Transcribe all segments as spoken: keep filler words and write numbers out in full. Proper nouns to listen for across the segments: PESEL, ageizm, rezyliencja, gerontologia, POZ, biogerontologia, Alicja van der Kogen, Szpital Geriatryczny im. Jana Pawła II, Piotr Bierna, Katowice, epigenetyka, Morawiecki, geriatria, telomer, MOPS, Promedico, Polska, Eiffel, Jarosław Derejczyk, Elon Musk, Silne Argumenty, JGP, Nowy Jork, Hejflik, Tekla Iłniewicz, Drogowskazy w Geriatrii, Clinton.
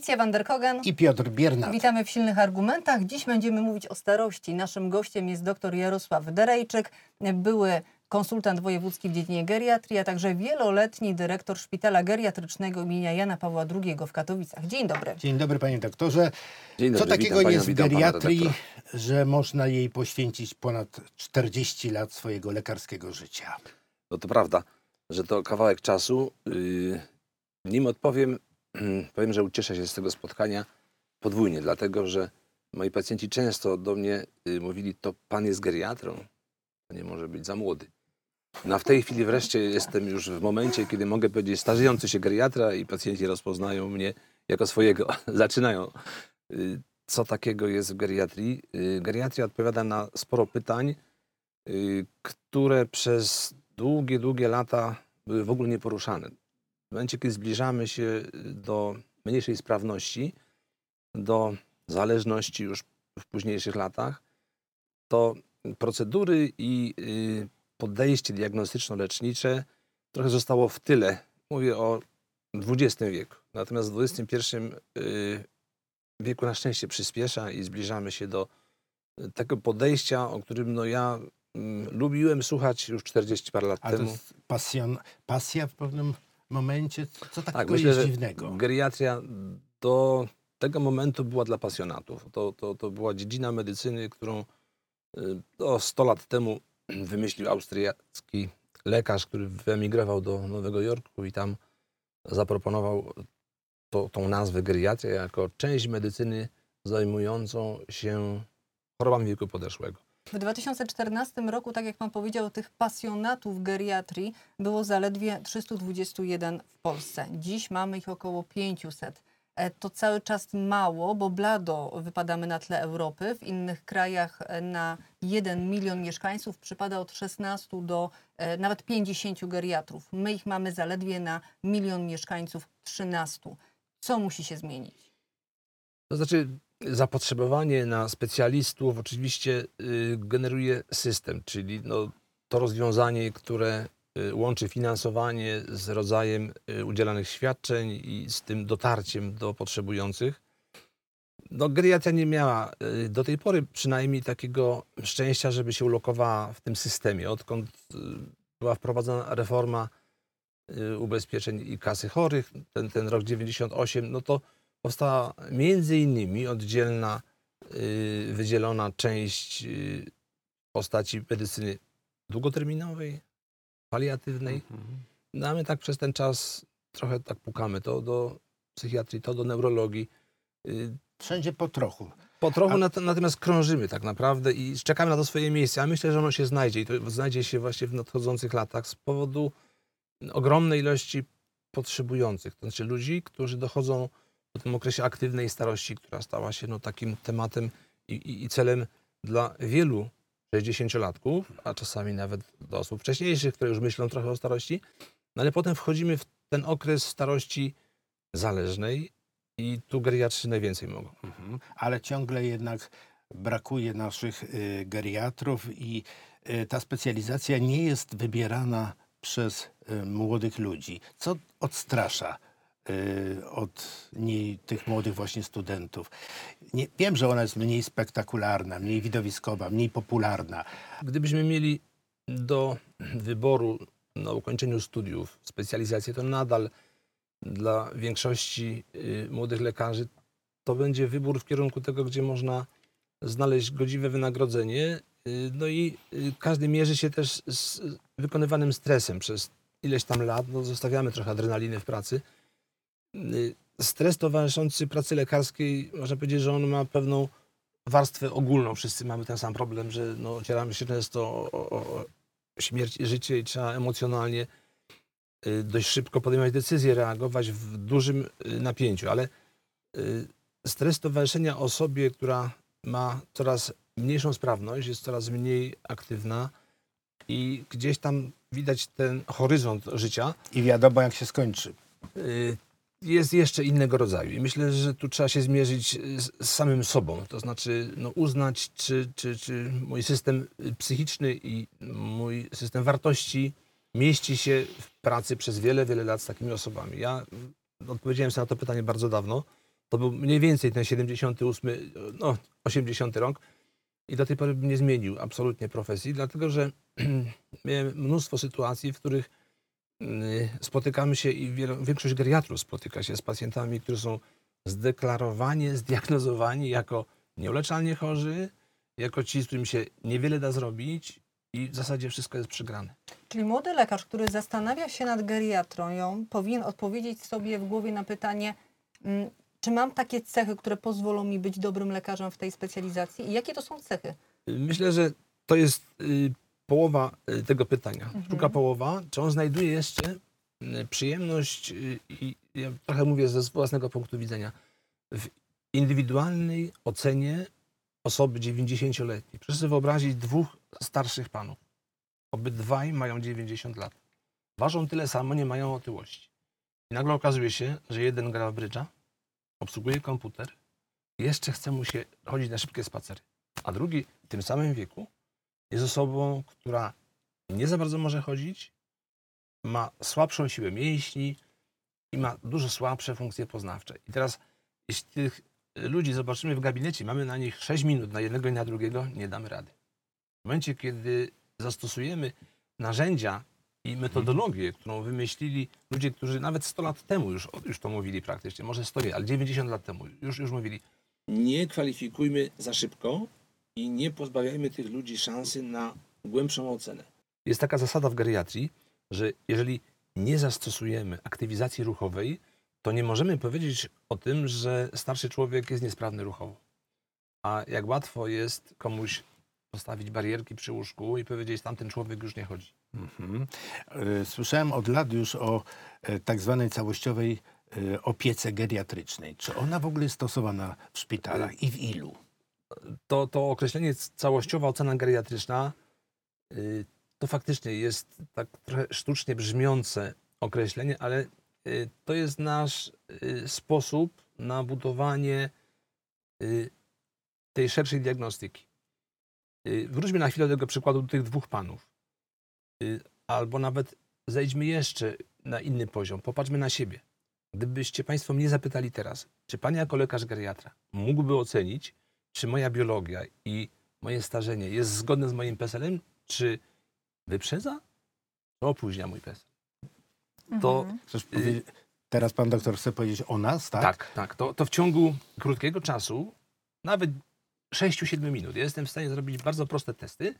Alicja van der Kogen i Piotr Bierna. Witamy w Silnych Argumentach. Dziś będziemy mówić o starości. Naszym gościem jest dr Jarosław Derejczyk, były konsultant wojewódzki w dziedzinie geriatrii, a także wieloletni dyrektor Szpitala Geriatrycznego im. Jana Pawła drugiego w Katowicach. Dzień dobry. Dzień dobry, panie doktorze. Dzień dobry, co takiego witam, jest witam, w geriatrii, że można jej poświęcić ponad czterdzieści lat swojego lekarskiego życia? No to prawda, że to kawałek czasu. Nim odpowiem, powiem, że ucieszę się z tego spotkania podwójnie, dlatego że moi pacjenci często do mnie mówili, to pan jest geriatrą, nie może być za młody. No a w tej chwili wreszcie jestem już w momencie, kiedy mogę powiedzieć starzejący się geriatra i pacjenci rozpoznają mnie jako swojego. Zaczynają. Co takiego jest w geriatrii? Geriatria odpowiada na sporo pytań, które przez długie, długie lata były w ogóle nieporuszane. W momencie, kiedy zbliżamy się do mniejszej sprawności, do zależności już w późniejszych latach, to procedury i podejście diagnostyczno-lecznicze trochę zostało w tyle. Mówię o dwudziestym wieku. Natomiast w dwudziestym pierwszym wieku na szczęście przyspiesza i zbliżamy się do tego podejścia, o którym no ja lubiłem słuchać już czterdzieści parę lat temu. A to jest pasjon, pasja w pewnym momencie? Co takiego tak, myślę, jest dziwnego? Geriatria do tego momentu była dla pasjonatów. To, to, to była dziedzina medycyny, którą do stu lat temu wymyślił austriacki lekarz, który wyemigrował do Nowego Jorku i tam zaproponował to, tą nazwę geriatria jako część medycyny zajmującą się chorobami wieku podeszłego. W dwa tysiące czternastym roku, tak jak pan powiedział, tych pasjonatów geriatrii było zaledwie trzysta dwadzieścia jeden w Polsce. Dziś mamy ich około pięćset. To cały czas mało, bo blado wypadamy na tle Europy. W innych krajach na jeden milion mieszkańców przypada od szesnastu do nawet pięćdziesięciu geriatrów. My ich mamy zaledwie na milion mieszkańców trzynastu. Co musi się zmienić? To znaczy zapotrzebowanie na specjalistów oczywiście generuje system, czyli no, to rozwiązanie, które łączy finansowanie z rodzajem udzielanych świadczeń i z tym dotarciem do potrzebujących. No, geriatria nie miała do tej pory przynajmniej takiego szczęścia, żeby się ulokowała w tym systemie. Odkąd była wprowadzona reforma ubezpieczeń i kasy chorych, ten, ten rok dziewięćdziesiąty ósmy, no to powstała między innymi oddzielna, wydzielona część w postaci medycyny długoterminowej, paliatywnej. No a my tak przez ten czas trochę tak pukamy to do psychiatrii, to do neurologii. Wszędzie po trochu. Po trochu, a... nat natomiast krążymy tak naprawdę i czekamy na to swoje miejsce. A myślę, że ono się znajdzie i to znajdzie się właśnie w nadchodzących latach z powodu ogromnej ilości potrzebujących. To znaczy ludzi, którzy dochodzą po tym okresie aktywnej starości, która stała się no, takim tematem i, i, i celem dla wielu sześćdziesięciolatków, a czasami nawet do osób wcześniejszych, które już myślą trochę o starości, no ale potem wchodzimy w ten okres starości zależnej i tu geriatrzy najwięcej mogą. Mhm. Ale ciągle jednak brakuje naszych y, geriatrów i y, ta specjalizacja nie jest wybierana przez y, młodych ludzi. Co odstrasza od niej tych młodych właśnie studentów? Nie, wiem, że ona jest mniej spektakularna, mniej widowiskowa, mniej popularna. Gdybyśmy mieli do wyboru na ukończeniu studiów specjalizację, to nadal dla większości y, młodych lekarzy to będzie wybór w kierunku tego, gdzie można znaleźć godziwe wynagrodzenie. Y, no i y, każdy mierzy się też z wykonywanym stresem przez ileś tam lat. No, zostawiamy trochę adrenaliny w pracy. Stres towarzyszący pracy lekarskiej, można powiedzieć, że on ma pewną warstwę ogólną. Wszyscy mamy ten sam problem, że no, ocieramy się często o, o, o śmierć i życie i trzeba emocjonalnie y, dość szybko podejmować decyzje, reagować w dużym y, napięciu. Ale y, stres towarzyszenia osobie, która ma coraz mniejszą sprawność, jest coraz mniej aktywna i gdzieś tam widać ten horyzont życia. I wiadomo, jak się skończy. Y, jest jeszcze innego rodzaju i myślę, że tu trzeba się zmierzyć z samym sobą, to znaczy no, uznać, czy, czy, czy mój system psychiczny i mój system wartości mieści się w pracy przez wiele, wiele lat z takimi osobami. Ja odpowiedziałem sobie na to pytanie bardzo dawno, To był mniej więcej ten siedemdziesiąty ósmy, no osiemdziesiąty rok i do tej pory bym nie zmienił absolutnie profesji, dlatego że miałem mnóstwo sytuacji, w których spotykamy się i większość geriatrów spotyka się z pacjentami, którzy są zdeklarowanie, zdiagnozowani jako nieuleczalnie chorzy, jako ci, z którym się niewiele da zrobić i w zasadzie wszystko jest przegrane. Czyli młody lekarz, który zastanawia się nad geriatrią, powinien odpowiedzieć sobie w głowie na pytanie, czy mam takie cechy, które pozwolą mi być dobrym lekarzem w tej specjalizacji i jakie to są cechy? Myślę, że to jest połowa tego pytania. Mhm. Druga połowa, czy on znajduje jeszcze przyjemność, i ja trochę mówię ze własnego punktu widzenia, w indywidualnej ocenie osoby dziewięćdziesięcioletniej. Proszę sobie wyobrazić dwóch starszych panów. Obydwaj mają dziewięćdziesiąt lat. Ważą tyle samo, nie mają otyłości. I nagle okazuje się, że jeden gra w brydża, obsługuje komputer, jeszcze chce mu się chodzić na szybkie spacery. A drugi w tym samym wieku jest osobą, która nie za bardzo może chodzić, ma słabszą siłę mięśni i ma dużo słabsze funkcje poznawcze. I teraz, jeśli tych ludzi zobaczymy w gabinecie, mamy na nich sześć minut, na jednego i na drugiego, nie damy rady. W momencie, kiedy zastosujemy narzędzia i metodologię, którą wymyślili ludzie, którzy nawet sto lat temu już, już to mówili praktycznie, może sto, ale dziewięćdziesiąt lat temu już, już mówili, nie kwalifikujmy za szybko i nie pozbawiajmy tych ludzi szansy na głębszą ocenę. Jest taka zasada w geriatrii, że jeżeli nie zastosujemy aktywizacji ruchowej, to nie możemy powiedzieć o tym, że starszy człowiek jest niesprawny ruchowo. A jak łatwo jest komuś postawić barierki przy łóżku i powiedzieć, tamten człowiek już nie chodzi. Mhm. Słyszałem od lat już o tak zwanej całościowej opiece geriatrycznej. Czy ona w ogóle jest stosowana w szpitalach i w ilu? To, to określenie całościowa ocena geriatryczna to faktycznie jest tak trochę sztucznie brzmiące określenie, ale to jest nasz sposób na budowanie tej szerszej diagnostyki. Wróćmy na chwilę do tego przykładu do tych dwóch panów. Albo nawet zejdźmy jeszcze na inny poziom. Popatrzmy na siebie. Gdybyście Państwo mnie zapytali teraz, czy Pan jako lekarz geriatra mógłby ocenić, czy moja biologia i moje starzenie jest zgodne z moim peselem, czy wyprzedza, czy opóźnia mój pesel? To, mhm. Teraz Pan doktor chce powiedzieć o nas, tak? Tak, tak. To, to w ciągu krótkiego czasu, nawet sześć do siedmiu minut, ja jestem w stanie zrobić bardzo proste testy,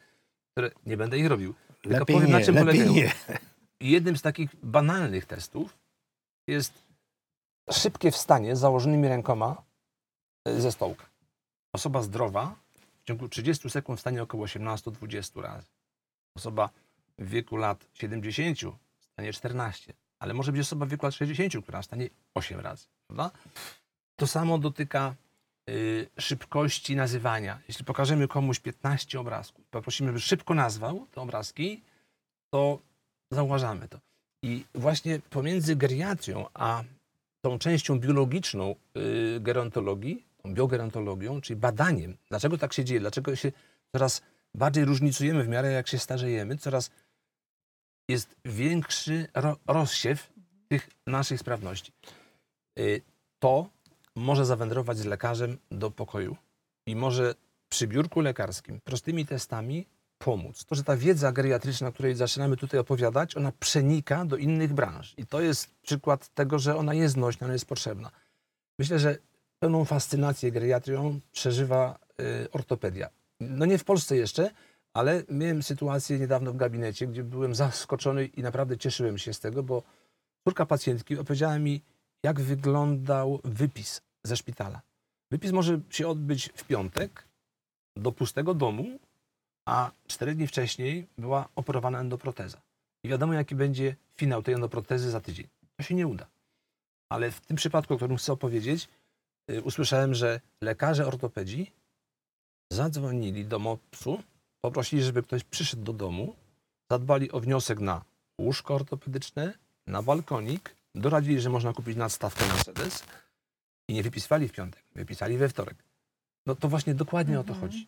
które nie będę ich robił. Lepiej tylko powiem, nie, na czym polegają. Jednym z takich banalnych testów jest szybkie wstanie z założonymi rękoma ze stołka. Osoba zdrowa w ciągu trzydziestu sekund wstanie około osiemnastu do dwudziestu razy. Osoba w wieku lat siedemdziesięciu wstanie czternaście, ale może być osoba w wieku lat sześćdziesięciu, która wstanie osiem razy. Prawda? To samo dotyka szybkości nazywania. Jeśli pokażemy komuś piętnaście obrazków, poprosimy, by szybko nazwał te obrazki, to zauważamy to. I właśnie pomiędzy geriatrią a tą częścią biologiczną gerontologii, tą biogerontologią, czyli badaniem, dlaczego tak się dzieje, dlaczego się coraz bardziej różnicujemy w miarę jak się starzejemy, coraz jest większy rozsiew tych naszych sprawności. To może zawędrować z lekarzem do pokoju i może przy biurku lekarskim prostymi testami pomóc. To, że ta wiedza geriatryczna, o której zaczynamy tutaj opowiadać, ona przenika do innych branż. I to jest przykład tego, że ona jest nośna, ona jest potrzebna. Myślę, że pełną fascynację geriatrią przeżywa y, ortopedia. No nie w Polsce jeszcze, ale miałem sytuację niedawno w gabinecie, gdzie byłem zaskoczony i naprawdę cieszyłem się z tego, bo córka pacjentki opowiedziała mi, jak wyglądał wypis ze szpitala. Wypis może się odbyć w piątek do pustego domu, a cztery dni wcześniej była operowana endoproteza. I wiadomo, jaki będzie finał tej endoprotezy za tydzień. To się nie uda. Ale w tym przypadku, o którym chcę opowiedzieć, yy, usłyszałem, że lekarze ortopedzi zadzwonili do mopsu, poprosili, żeby ktoś przyszedł do domu, zadbali o wniosek na łóżko ortopedyczne, na balkonik, doradzili, że można kupić nadstawkę Mercedes i nie wypisywali w piątek, wypisali we wtorek. No to właśnie dokładnie mhm. o to chodzi.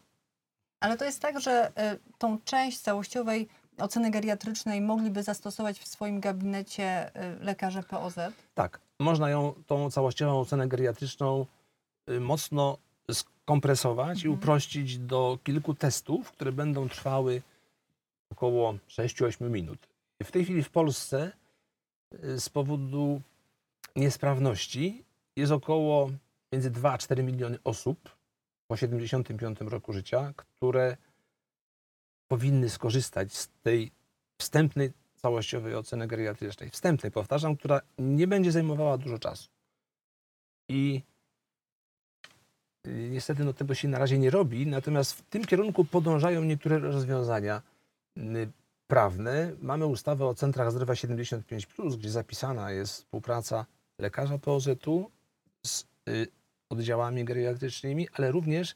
Ale to jest tak, że tą część całościowej oceny geriatrycznej mogliby zastosować w swoim gabinecie lekarze P O Z? Tak, można ją, tą całościową ocenę geriatryczną mocno skompresować mhm. i uprościć do kilku testów, które będą trwały około sześć do ośmiu minut. W tej chwili w Polsce z powodu niesprawności jest około między dwa a cztery miliony osób po siedemdziesiątym piątym roku życia, które powinny skorzystać z tej wstępnej całościowej oceny geriatrycznej. Wstępnej, powtarzam, która nie będzie zajmowała dużo czasu. I niestety no, tego się na razie nie robi, natomiast w tym kierunku podążają niektóre rozwiązania prawne. Mamy ustawę o Centrach Zdrowia siedemdziesiąt pięć plus, gdzie zapisana jest współpraca lekarza P O Z-u z y, oddziałami geriatrycznymi, ale również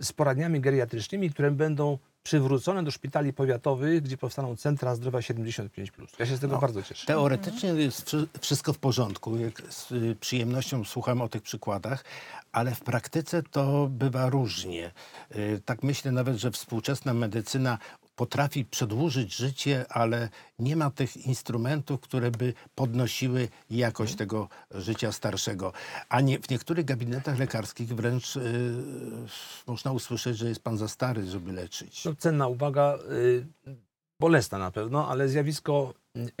z poradniami geriatrycznymi, które będą przywrócone do szpitali powiatowych, gdzie powstaną Centra Zdrowia siedemdziesiąt pięć plus. Ja się z tego no, bardzo cieszę. Teoretycznie jest wszystko w porządku. Z przyjemnością słucham o tych przykładach, ale w praktyce to bywa różnie. Tak myślę nawet, że współczesna medycyna potrafi przedłużyć życie, ale nie ma tych instrumentów, które by podnosiły jakość tego życia starszego. A nie, w niektórych gabinetach lekarskich wręcz yy, można usłyszeć, że jest pan za stary, żeby leczyć. No, cenna uwaga, yy, bolesna na pewno, ale zjawisko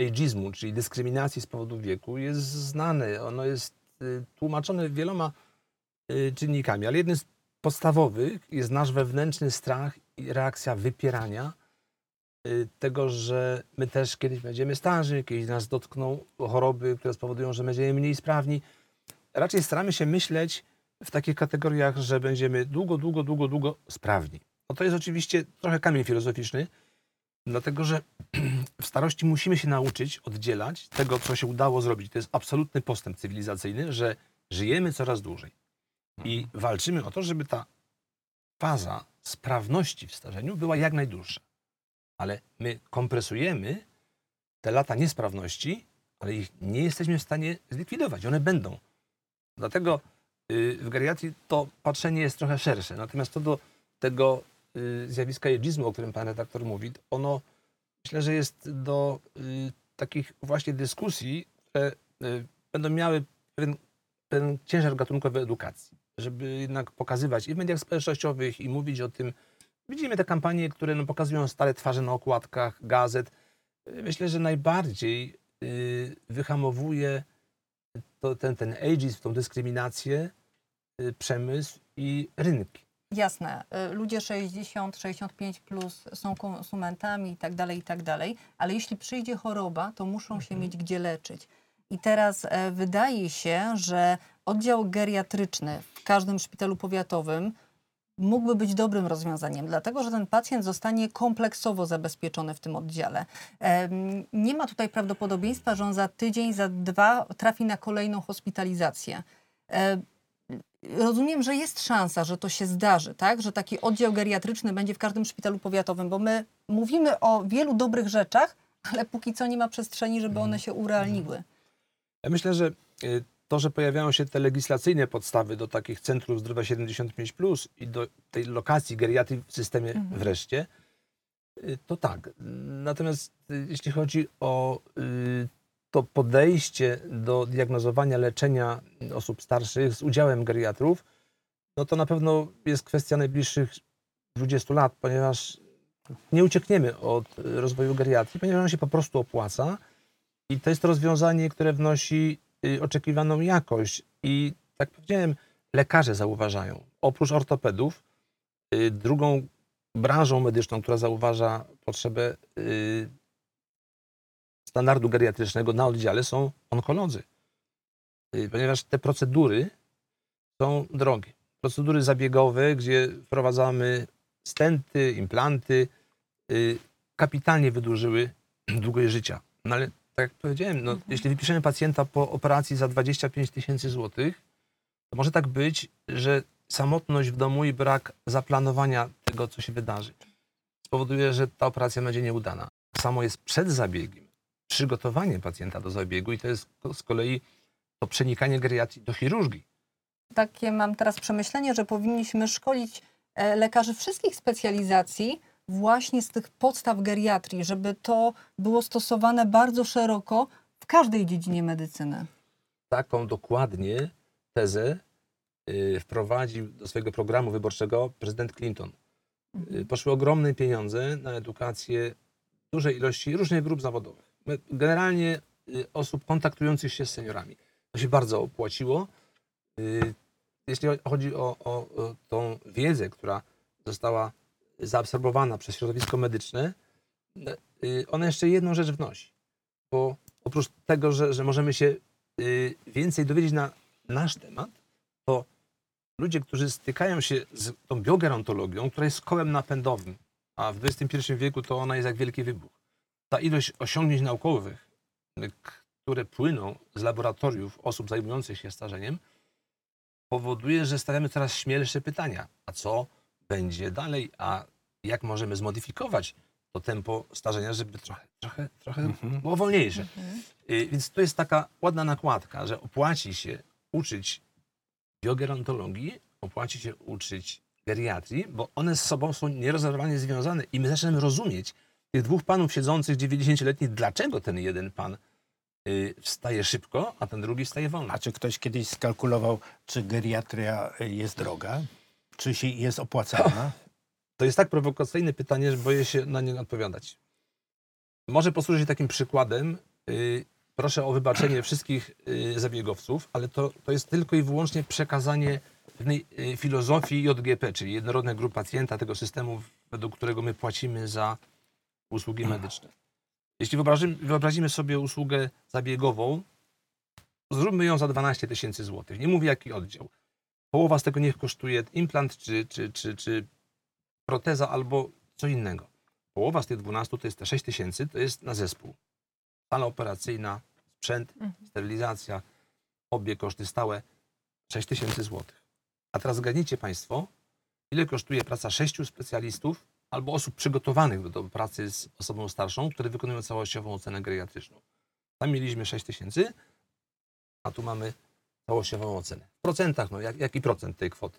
ageizmu, czyli dyskryminacji z powodu wieku jest znane. Ono jest yy, tłumaczone wieloma yy, czynnikami, ale jednym z podstawowych jest nasz wewnętrzny strach i reakcja wypierania tego, że my też kiedyś będziemy starzy, kiedyś nas dotkną choroby, które spowodują, że będziemy mniej sprawni. Raczej staramy się myśleć w takich kategoriach, że będziemy długo, długo, długo, długo sprawni. No to jest oczywiście trochę kamień filozoficzny, dlatego że w starości musimy się nauczyć oddzielać tego, co się udało zrobić. To jest absolutny postęp cywilizacyjny, że żyjemy coraz dłużej i walczymy o to, żeby ta faza sprawności w starzeniu była jak najdłuższa. Ale my kompresujemy te lata niesprawności, ale ich nie jesteśmy w stanie zlikwidować. One będą. Dlatego w geriatrii to patrzenie jest trochę szersze. Natomiast co do tego zjawiska ageizmu, o którym pan redaktor mówi, ono myślę, że jest do takich właśnie dyskusji, które będą miały pewien, pewien ciężar gatunkowy edukacji, żeby jednak pokazywać i w mediach społecznościowych, i mówić o tym. Widzimy te kampanie, które no, pokazują stare twarze na okładkach gazet. Myślę, że najbardziej y, wyhamowuje to, ten, ten ageizm, tą dyskryminację, y, przemysł i rynki. Jasne. Ludzie sześćdziesiąt, sześćdziesiąt pięć plus są konsumentami i tak dalej, i tak dalej. Ale jeśli przyjdzie choroba, to muszą mhm. się mieć gdzie leczyć. I teraz e, wydaje się, że oddział geriatryczny w każdym szpitalu powiatowym mógłby być dobrym rozwiązaniem, dlatego że ten pacjent zostanie kompleksowo zabezpieczony w tym oddziale. Nie ma tutaj prawdopodobieństwa, że on za tydzień, za dwa trafi na kolejną hospitalizację. Rozumiem, że jest szansa, że to się zdarzy, tak? Że taki oddział geriatryczny będzie w każdym szpitalu powiatowym, bo my mówimy o wielu dobrych rzeczach, ale póki co nie ma przestrzeni, żeby one się urealniły. Ja myślę, że to, że pojawiają się te legislacyjne podstawy do takich centrów zdrowia siedemdziesiąt pięć plus i do tej lokacji geriatrii w systemie mhm. wreszcie, to tak. Natomiast jeśli chodzi o to podejście do diagnozowania, leczenia osób starszych z udziałem geriatrów, no to na pewno jest kwestia najbliższych dwudziestu lat, ponieważ nie uciekniemy od rozwoju geriatrii, ponieważ on się po prostu opłaca i to jest to rozwiązanie, które wnosi oczekiwaną jakość i tak powiedziałem, lekarze zauważają. Oprócz ortopedów, yy, drugą branżą medyczną, która zauważa potrzebę yy, standardu geriatrycznego na oddziale są onkolodzy, yy, ponieważ te procedury są drogie. Procedury zabiegowe, gdzie wprowadzamy stenty, implanty, yy, kapitalnie wydłużyły długość życia. No ale tak jak powiedziałem, no, mhm. jeśli wypiszemy pacjenta po operacji za dwadzieścia pięć tysięcy złotych, to może tak być, że samotność w domu i brak zaplanowania tego, co się wydarzy, spowoduje, że ta operacja będzie nieudana. Samo jest przed zabiegiem, przygotowanie pacjenta do zabiegu i to jest z kolei to przenikanie geriatrii do chirurgii. Takie mam teraz przemyślenie, że powinniśmy szkolić lekarzy wszystkich specjalizacji właśnie z tych podstaw geriatrii, żeby to było stosowane bardzo szeroko w każdej dziedzinie medycyny. Taką dokładnie tezę wprowadził do swojego programu wyborczego prezydent Clinton. Poszły ogromne pieniądze na edukację dużej ilości różnych grup zawodowych. Generalnie osób kontaktujących się z seniorami. To się bardzo opłaciło. Jeśli chodzi o, o, o tą wiedzę, która została zaabsorbowana przez środowisko medyczne, ona jeszcze jedną rzecz wnosi. Bo oprócz tego, że, że możemy się więcej dowiedzieć na nasz temat, to ludzie, którzy stykają się z tą biogerontologią, która jest kołem napędowym, a w dwudziestym pierwszym wieku to ona jest jak wielki wybuch. Ta ilość osiągnięć naukowych, które płyną z laboratoriów osób zajmujących się starzeniem, powoduje, że stawiamy coraz śmielsze pytania. A co będzie dalej? A jak możemy zmodyfikować to tempo starzenia, żeby trochę, trochę, trochę mm-hmm. było wolniejsze? Mm-hmm. Więc to jest taka ładna nakładka, że opłaci się uczyć biogerontologii, opłaci się uczyć geriatrii, bo one z sobą są nierozerwalnie związane i my zaczynamy rozumieć tych dwóch panów siedzących dziewięćdziesięcioletnich, dlaczego ten jeden pan wstaje szybko, a ten drugi wstaje wolno. A czy ktoś kiedyś skalkulował, czy geriatria jest droga? Czy się jest opłacalna? To jest tak prowokacyjne pytanie, że boję się na nie odpowiadać. Może posłużę się takim przykładem. Proszę o wybaczenie wszystkich zabiegowców, ale to, to jest tylko i wyłącznie przekazanie pewnej filozofii J G P, czyli jednorodnej grupy pacjenta, tego systemu, według którego my płacimy za usługi medyczne. Jeśli wyobrazimy, wyobrazimy sobie usługę zabiegową, zróbmy ją za dwanaście tysięcy złotych. Nie mówię jaki oddział. Połowa z tego niech kosztuje implant, czy, czy, czy, czy proteza, albo co innego. Połowa z tych dwunastu to jest te sześć tysięcy, to jest na zespół. Sala operacyjna, sprzęt, sterylizacja, obie koszty stałe, sześć tysięcy złotych. A teraz zgadnijcie Państwo, ile kosztuje praca sześciu specjalistów albo osób przygotowanych do, do pracy z osobą starszą, które wykonują całościową ocenę geriatryczną. Tam mieliśmy sześć tysięcy, a tu mamy całościową ocenę. W procentach, no jak, jaki procent tej kwoty?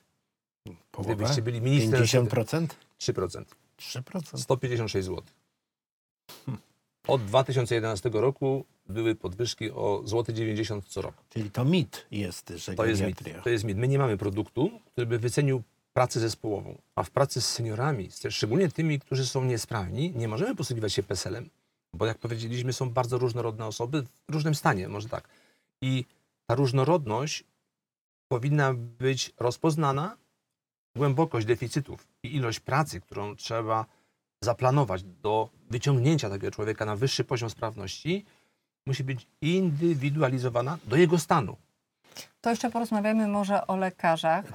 Połowa? Gdybyście byli ministrem... pięćdziesiąt procent? trzy procent. trzy procent. sto pięćdziesiąt sześć złotych. Hmm. Od dwa tysiące jedenastego roku były podwyżki o złoty dziewięćdziesiąt co roku. Czyli to mit jest, że to jest mit. To jest mit. My nie mamy produktu, który by wycenił pracę zespołową, a w pracy z seniorami, szczególnie tymi, którzy są niesprawni, nie możemy posługiwać się peselem, bo jak powiedzieliśmy, są bardzo różnorodne osoby w różnym stanie, może tak. I ta różnorodność powinna być rozpoznana, głębokość deficytów i ilość pracy, którą trzeba zaplanować do wyciągnięcia takiego człowieka na wyższy poziom sprawności, musi być indywidualizowana do jego stanu. To jeszcze porozmawiamy może o lekarzach.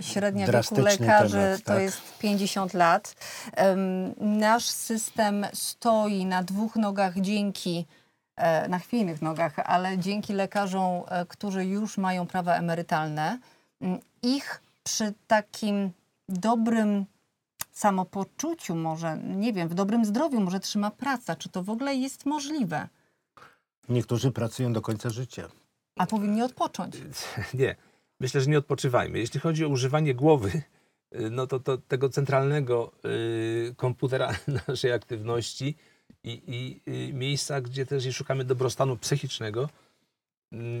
Średnia wieku lekarzy temat, tak? To jest pięćdziesiąt lat. Nasz system stoi na dwóch nogach dzięki, na chwiejnych nogach, ale dzięki lekarzom, którzy już mają prawa emerytalne. Ich przy takim dobrym samopoczuciu może, nie wiem, w dobrym zdrowiu może trzyma praca. Czy to w ogóle jest możliwe? Niektórzy pracują do końca życia. A powinni odpocząć. Nie. Myślę, że nie odpoczywajmy. Jeśli chodzi o używanie głowy, no to, to tego centralnego y, komputera naszej aktywności i, i y, miejsca, gdzie też szukamy dobrostanu psychicznego.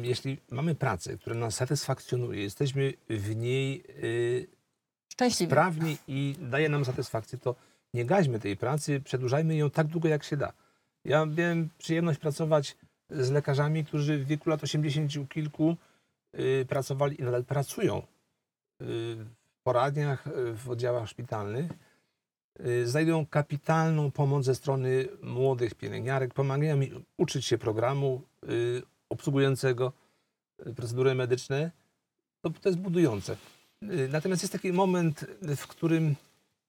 Jeśli mamy pracę, która nas satysfakcjonuje, jesteśmy w niej y, szczęśliwi, sprawni i daje nam satysfakcję, to nie gaźmy tej pracy, przedłużajmy ją tak długo, jak się da. Ja miałem przyjemność pracować z lekarzami, którzy w wieku lat osiemdziesięciu kilku y, pracowali i nadal pracują y, w poradniach, y, w oddziałach szpitalnych. Y, znajdują kapitalną pomoc ze strony młodych pielęgniarek, pomagają mi uczyć się programu y, obsługującego y, procedury medyczne. To, to jest budujące. Y, natomiast jest taki moment, w którym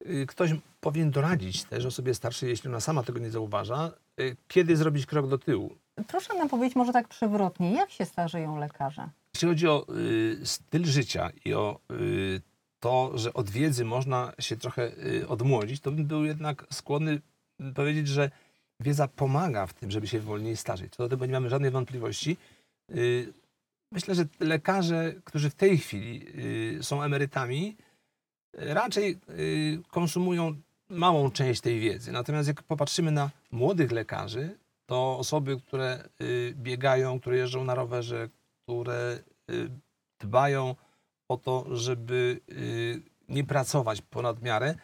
y, ktoś powinien doradzić też osobie starszej, jeśli ona sama tego nie zauważa, y, kiedy zrobić krok do tyłu. Proszę nam powiedzieć może tak przewrotnie, jak się starzeją lekarze? Jeśli chodzi o y, styl życia i o y, to, że od wiedzy można się trochę y, odmłodzić, to bym był jednak skłonny powiedzieć, że wiedza pomaga w tym, żeby się wolniej starzeć. Co do tego nie mamy żadnej wątpliwości. Y, myślę, że lekarze, którzy w tej chwili y, są emerytami, raczej y, konsumują małą część tej wiedzy. Natomiast jak popatrzymy na młodych lekarzy, to osoby, które y, biegają, które jeżdżą na rowerze, które y, dbają o to, żeby y, nie pracować ponad miarę,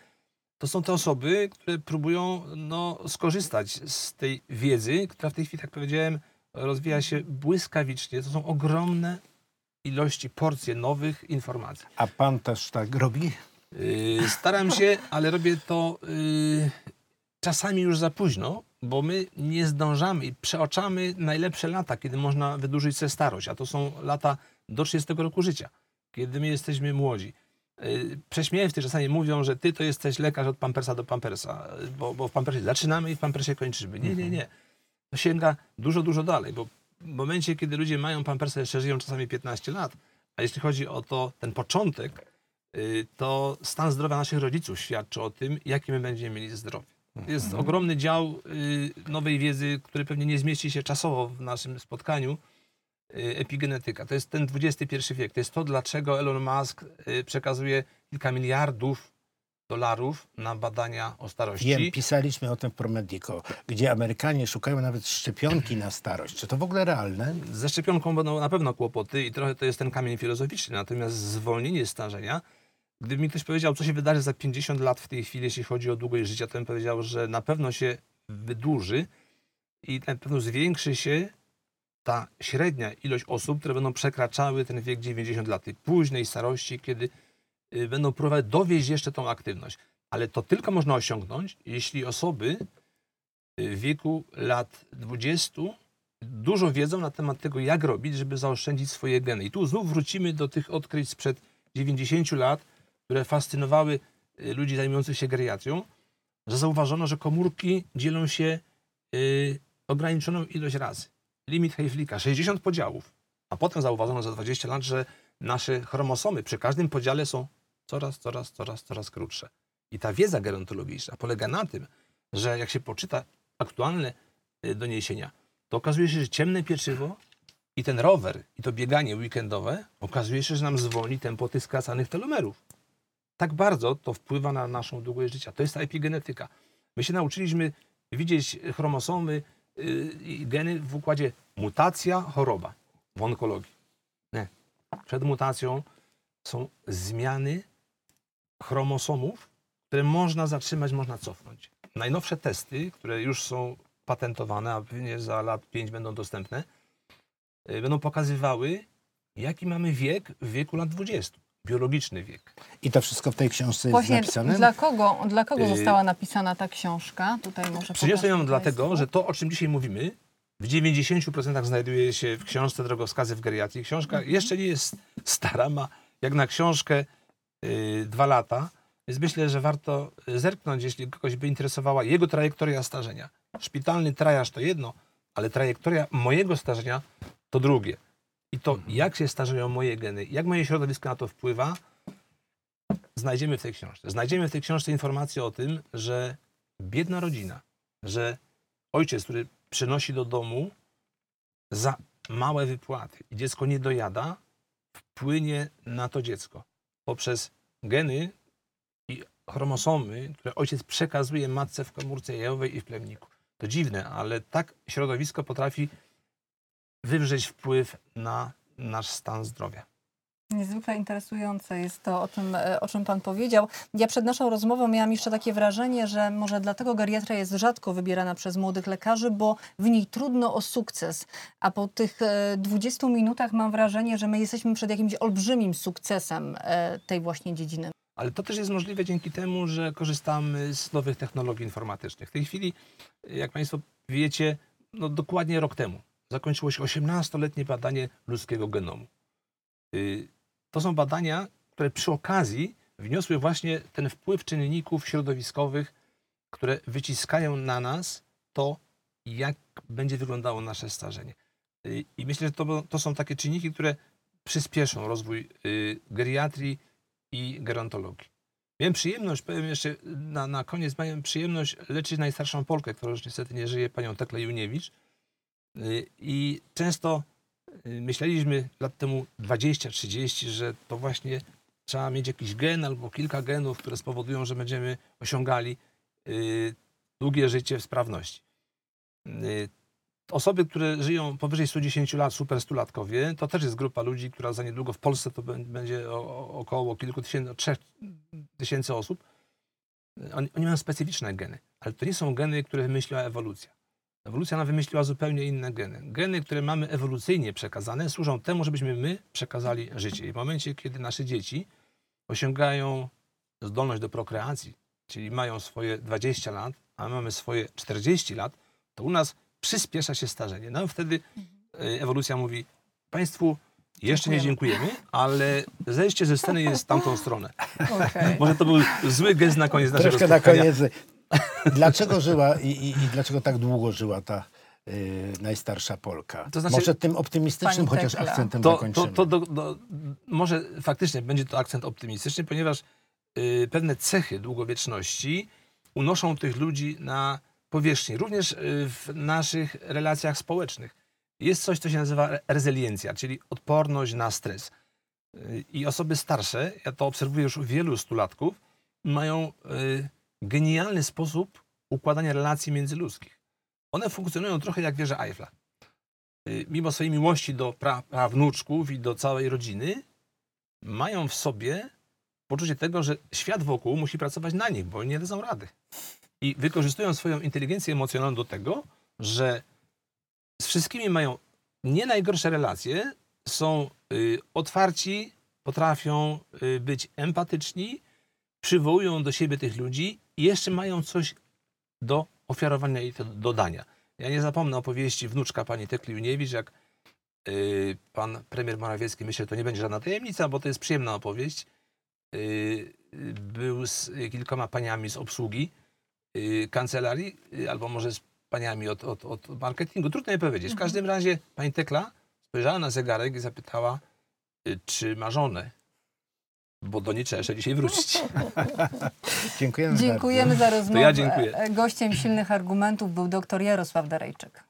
to są te osoby, które próbują no, skorzystać z tej wiedzy, która w tej chwili, tak powiedziałem, rozwija się błyskawicznie. To są ogromne ilości, porcje nowych informacji. A pan też tak robi? Yy, staram się, ale robię to yy, czasami już za późno, bo my nie zdążamy i przeoczamy najlepsze lata, kiedy można wydłużyć sobie starość, a to są lata do trzydziestego roku życia, kiedy my jesteśmy młodzi. Yy, prześmiewcy czasami mówią, że ty to jesteś lekarz od pampersa do pampersa, bo, bo w pampersie zaczynamy i w pampersie kończymy. Nie, nie, nie. To sięga dużo, dużo dalej, bo w momencie, kiedy ludzie mają pampersa, jeszcze żyją czasami piętnaście lat, a jeśli chodzi o to, ten początek, yy, to stan zdrowia naszych rodziców świadczy o tym, jakie my będziemy mieli zdrowie. Jest mhm. ogromny dział y, nowej wiedzy, który pewnie nie zmieści się czasowo w naszym spotkaniu. Y, epigenetyka. To jest ten dwudziesty pierwszy wiek. To jest to, dlaczego Elon Musk y, przekazuje kilka miliardów dolarów na badania o starości. Wiem, pisaliśmy o tym w Promedico, gdzie Amerykanie szukają nawet szczepionki na starość. Czy to w ogóle realne? Ze szczepionką będą na pewno kłopoty i trochę to jest ten kamień filozoficzny. Natomiast zwolnienie starzenia, gdyby mi ktoś powiedział, co się wydarzy za pięćdziesiąt lat w tej chwili, jeśli chodzi o długość życia, to bym powiedział, że na pewno się wydłuży i na pewno zwiększy się ta średnia ilość osób, które będą przekraczały ten wiek dziewięćdziesiąt lat, tej późnej starości, kiedy będą próbować dowieść jeszcze tą aktywność. Ale to tylko można osiągnąć, jeśli osoby w wieku lat dwudziestu dużo wiedzą na temat tego, jak robić, żeby zaoszczędzić swoje geny. I tu znów wrócimy do tych odkryć sprzed dziewięćdziesięciu lat, które fascynowały ludzi zajmujących się geriatrią, że zauważono, że komórki dzielą się y, ograniczoną ilość razy. Limit Hejflika, sześćdziesiąt podziałów. A potem zauważono za dwadzieścia lat, że nasze chromosomy przy każdym podziale są coraz, coraz, coraz, coraz krótsze. I ta wiedza gerontologiczna polega na tym, że jak się poczyta aktualne doniesienia, to okazuje się, że ciemne pieczywo i ten rower, i to bieganie weekendowe, okazuje się, że nam zwolni tempo tych skracanych telomerów. Tak bardzo to wpływa na naszą długość życia. To jest ta epigenetyka. My się nauczyliśmy widzieć chromosomy i yy, geny w układzie mutacja, choroba w onkologii. Nie. Przed mutacją są zmiany chromosomów, które można zatrzymać, można cofnąć. Najnowsze testy, które już są patentowane, a pewnie za lat pięć będą dostępne, będą pokazywały, jaki mamy wiek w wieku lat dwudziestu. Biologiczny wiek. I to wszystko w tej książce Właśnie jest napisane? Dla kogo, dla kogo została napisana ta książka? Tutaj może Przyniosłem ją dlatego, że to, o czym dzisiaj mówimy, w dziewięćdziesięciu procentach znajduje się w książce Drogowskazy w Geriatrii. Książka mhm. jeszcze nie jest stara, ma jak na książkę yy, dwa lata, więc myślę, że warto zerknąć, jeśli kogoś by interesowała jego trajektoria starzenia. Szpitalny trajaż to jedno, ale trajektoria mojego starzenia to drugie. I to, jak się starzeją moje geny, jak moje środowisko na to wpływa, znajdziemy w tej książce. Znajdziemy w tej książce informację o tym, że biedna rodzina, że ojciec, który przynosi do domu za małe wypłaty i dziecko nie dojada, wpłynie na to dziecko. Poprzez geny i chromosomy, które ojciec przekazuje matce w komórce jajowej i w plemniku. To dziwne, ale tak środowisko potrafi wywrzeć wpływ na nasz stan zdrowia. Niezwykle interesujące jest to, o tym, o czym pan powiedział. Ja przed naszą rozmową miałam jeszcze takie wrażenie, że może dlatego geriatria jest rzadko wybierana przez młodych lekarzy, bo w niej trudno o sukces. A po tych dwudziestu minutach mam wrażenie, że my jesteśmy przed jakimś olbrzymim sukcesem tej właśnie dziedziny. Ale to też jest możliwe dzięki temu, że korzystamy z nowych technologii informatycznych. W tej chwili, jak państwo wiecie, no dokładnie rok temu zakończyło się osiemnastoletnie badanie ludzkiego genomu. To są badania, które przy okazji wniosły właśnie ten wpływ czynników środowiskowych, które wyciskają na nas to, jak będzie wyglądało nasze starzenie. I myślę, że to, to są takie czynniki, które przyspieszą rozwój geriatrii i gerontologii. Miałem przyjemność, powiem jeszcze na, na koniec, miałem przyjemność leczyć najstarszą Polkę, która już niestety nie żyje, panią Teklę Iłniewicz. I często myśleliśmy lat temu dwadzieścia trzydzieści, że to właśnie trzeba mieć jakiś gen albo kilka genów, które spowodują, że będziemy osiągali y, długie życie w sprawności. Y, Osoby, które żyją powyżej stu dziesięciu lat, super stulatkowie, to też jest grupa ludzi, która za niedługo w Polsce to będzie około kilku tysięcy, trzech tysięcy osób. Oni, oni mają specyficzne geny, ale to nie są geny, które wymyśliła ewolucja. Ewolucja ona wymyśliła zupełnie inne geny. Geny, które mamy ewolucyjnie przekazane, służą temu, żebyśmy my przekazali życie. I w momencie, kiedy nasze dzieci osiągają zdolność do prokreacji, czyli mają swoje dwadzieścia lat, a my mamy swoje czterdzieści lat, to u nas przyspiesza się starzenie. No wtedy ewolucja mówi, państwu jeszcze dziękujemy. nie dziękujemy, ale zejście ze sceny jest w tamtą stronę. Okay. Może to był zły gest na koniec naszego Troszkę spotkania. na koniec. Dlaczego żyła i, i, i dlaczego tak długo żyła ta y, najstarsza Polka? To znaczy, może tym optymistycznym chociaż Tekla. akcentem to, zakończymy. To, to do, do, może faktycznie będzie to akcent optymistyczny, ponieważ y, pewne cechy długowieczności unoszą tych ludzi na powierzchni. Również w naszych relacjach społecznych jest coś, co się nazywa rezyliencja, czyli odporność na stres. I osoby starsze, ja to obserwuję już u wielu stulatków, mają genialny sposób układania relacji międzyludzkich. One funkcjonują trochę jak wieża Eiffla. Mimo swojej miłości do pra- prawnuczków i do całej rodziny, mają w sobie poczucie tego, że świat wokół musi pracować na nich, bo nie dadzą rady. I wykorzystują swoją inteligencję emocjonalną do tego, że z wszystkimi mają nie najgorsze relacje, są y, otwarci, potrafią y, być empatyczni, przywołują do siebie tych ludzi i jeszcze mają coś do ofiarowania i do dodania. Ja nie zapomnę opowieści wnuczka pani Tekli Iłniewicz, jak y, pan premier Morawiecki, myślę, że to nie będzie żadna tajemnica, bo to jest przyjemna opowieść, y, y, był z kilkoma paniami z obsługi kancelarii, albo może z paniami od, od, od marketingu, trudno mi powiedzieć. W każdym razie pani Tekla spojrzała na zegarek i zapytała, czy ma żonę, bo do niej trzeba jeszcze dzisiaj wrócić. Dziękujemy, Dziękujemy za rozmowę. To ja dziękuję. Gościem Silnych Argumentów był doktor Jarosław Derejczyk.